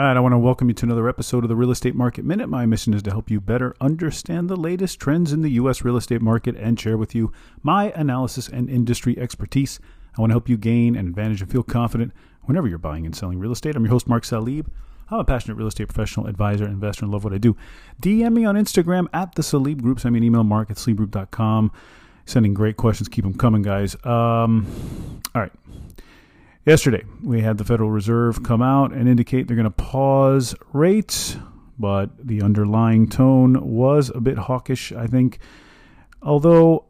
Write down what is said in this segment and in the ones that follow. All right, I want to welcome you to another episode of the Real Estate Market Minute. My mission is to help you better understand the latest trends in the U.S. real estate market and share with you my analysis and industry expertise. I want to help you gain an advantage and feel confident whenever you're buying and selling real estate. I'm your host, Mark Salib. I'm a passionate real estate professional, advisor, investor, and love what I do. DM me on Instagram at the Salib Group. Send me an email, mark@salibgroup.com. Sending great questions. Keep them coming, guys. All right. Yesterday, we had the Federal Reserve come out and indicate they're going to pause rates, but the underlying tone was a bit hawkish, I think. Although,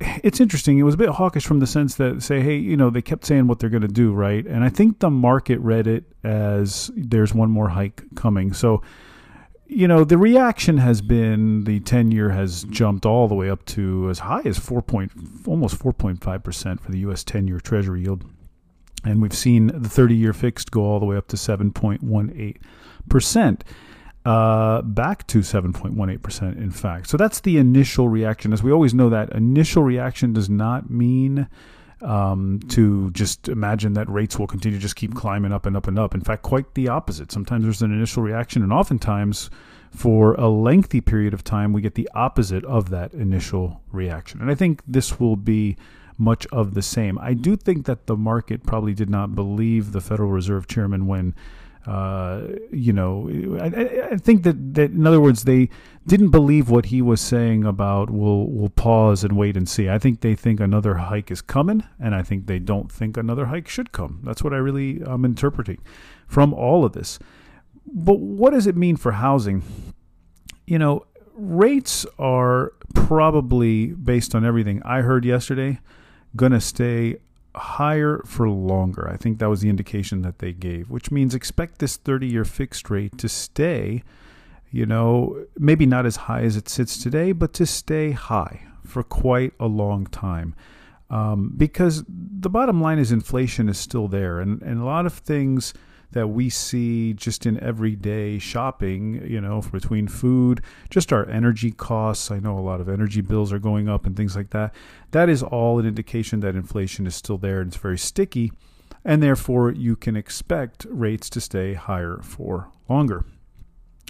it's interesting. It was a bit hawkish from the sense that, say, hey, you know, they kept saying what they're going to do, right? And I think the market read it as there's one more hike coming. So, you know, the reaction has been the 10-year has jumped all the way up to as high as almost 4.5% for the U.S. 10-year Treasury yield. And we've seen the 30-year fixed go all the way up to 7.18%, back to 7.18%, in fact. So that's the initial reaction. As we always know, that initial reaction does not mean to just imagine that rates will continue to just keep climbing up and up and up. In fact, quite the opposite. Sometimes there's an initial reaction, and oftentimes for a lengthy period of time, we get the opposite of that initial reaction. And I think this will be much of the same. I do think that the market probably did not believe the Federal Reserve Chairman when, I think that in other words, they didn't believe what he was saying about we'll pause and wait and see. I think they think another hike is coming, and I think they don't think another hike should come. That's what I really am interpreting from all of this. But what does it mean for housing? You know, rates are probably, based on everything I heard yesterday, going to stay higher for longer. I think that was the indication that they gave, which means expect this 30-year fixed rate to stay, you know, maybe not as high as it sits today, but to stay high for quite a long time. Because the bottom line is inflation is still there. And a lot of things that we see just in everyday shopping, you know, between food, just our energy costs. I know a lot of energy bills are going up and things like that. That is all an indication that inflation is still there and it's very sticky. And therefore, you can expect rates to stay higher for longer.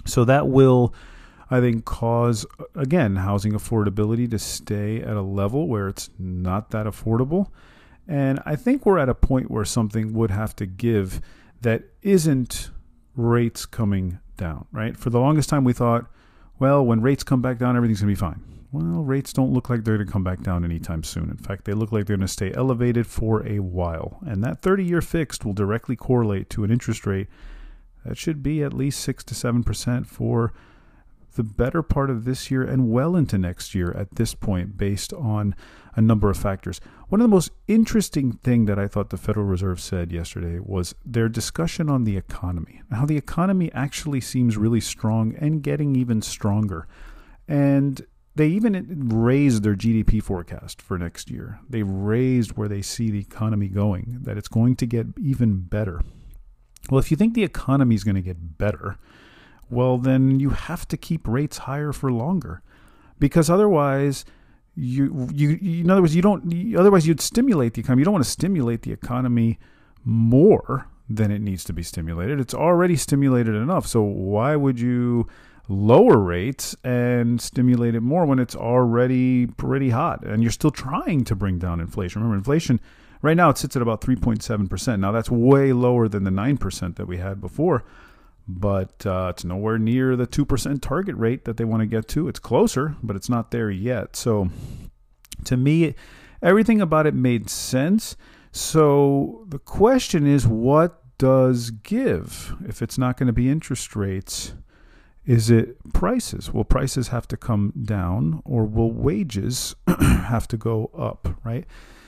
So that will, I think, cause, again, housing affordability to stay at a level where it's not that affordable. And I think we're at a point where something would have to give that isn't rates coming down, right? For the longest time, we thought, well, when rates come back down, everything's going to be fine. Well, rates don't look like they're going to come back down anytime soon. In fact, they look like they're going to stay elevated for a while. And that 30-year fixed will directly correlate to an interest rate that should be at least 6 to 7% for the better part of this year and well into next year at this point, based on a number of factors. One of the most interesting thing that I thought the Federal Reserve said yesterday was their discussion on the economy, how the economy actually seems really strong and getting even stronger. And they even raised their GDP forecast for next year. They raised where they see the economy going, that it's going to get even better. Well, if you think the economy is going to get better, well, then you have to keep rates higher for longer, because otherwise, otherwise you'd stimulate the economy. You don't want to stimulate the economy more than it needs to be stimulated. It's already stimulated enough. So why would you lower rates and stimulate it more when it's already pretty hot and you're still trying to bring down inflation? Remember, inflation right now, it sits at about 3.7%. Now that's way lower than the 9% that we had before. But it's nowhere near the 2% target rate that they want to get to. It's closer, but it's not there yet. So to me, everything about it made sense. So the question is, what does give? If it's not going to be interest rates, is it prices? Will prices have to come down, or will wages have to go up, right?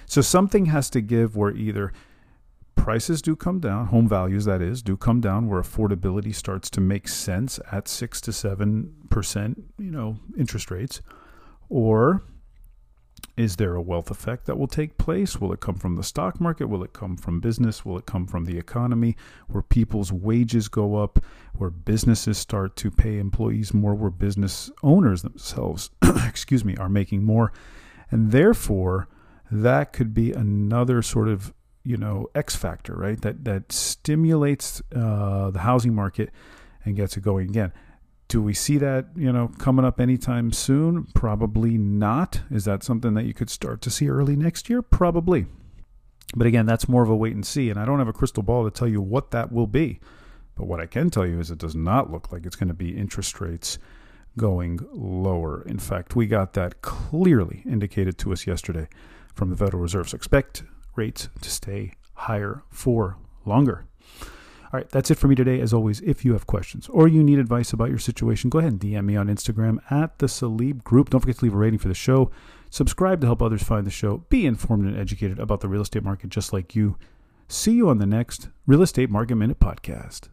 So something has to give where either prices do come down, home values, that is, do come down, where affordability starts to make sense at 6 to 7%, you know, interest rates. Or is there a wealth effect that will take place? Will it come from the stock market? Will it come from business? Will it come from the economy, where people's wages go up, where businesses start to pay employees more, where business owners themselves, are making more? And therefore, that could be another sort of X factor, right? That stimulates the housing market and gets it going again. Do we see that, coming up anytime soon? Probably not. Is that something that you could start to see early next year? Probably. But again, that's more of a wait and see. And I don't have a crystal ball to tell you what that will be. But what I can tell you is it does not look like it's going to be interest rates going lower. In fact, we got that clearly indicated to us yesterday from the Federal Reserve. So expect rates to stay higher for longer. All right, that's it for me today. As always, if you have questions or you need advice about your situation, go ahead and DM me on Instagram at the Salib Group. Don't forget to leave a rating for the show. Subscribe to help others find the show. Be informed and educated about the real estate market just like you. See you on the next Real Estate Market Minute podcast.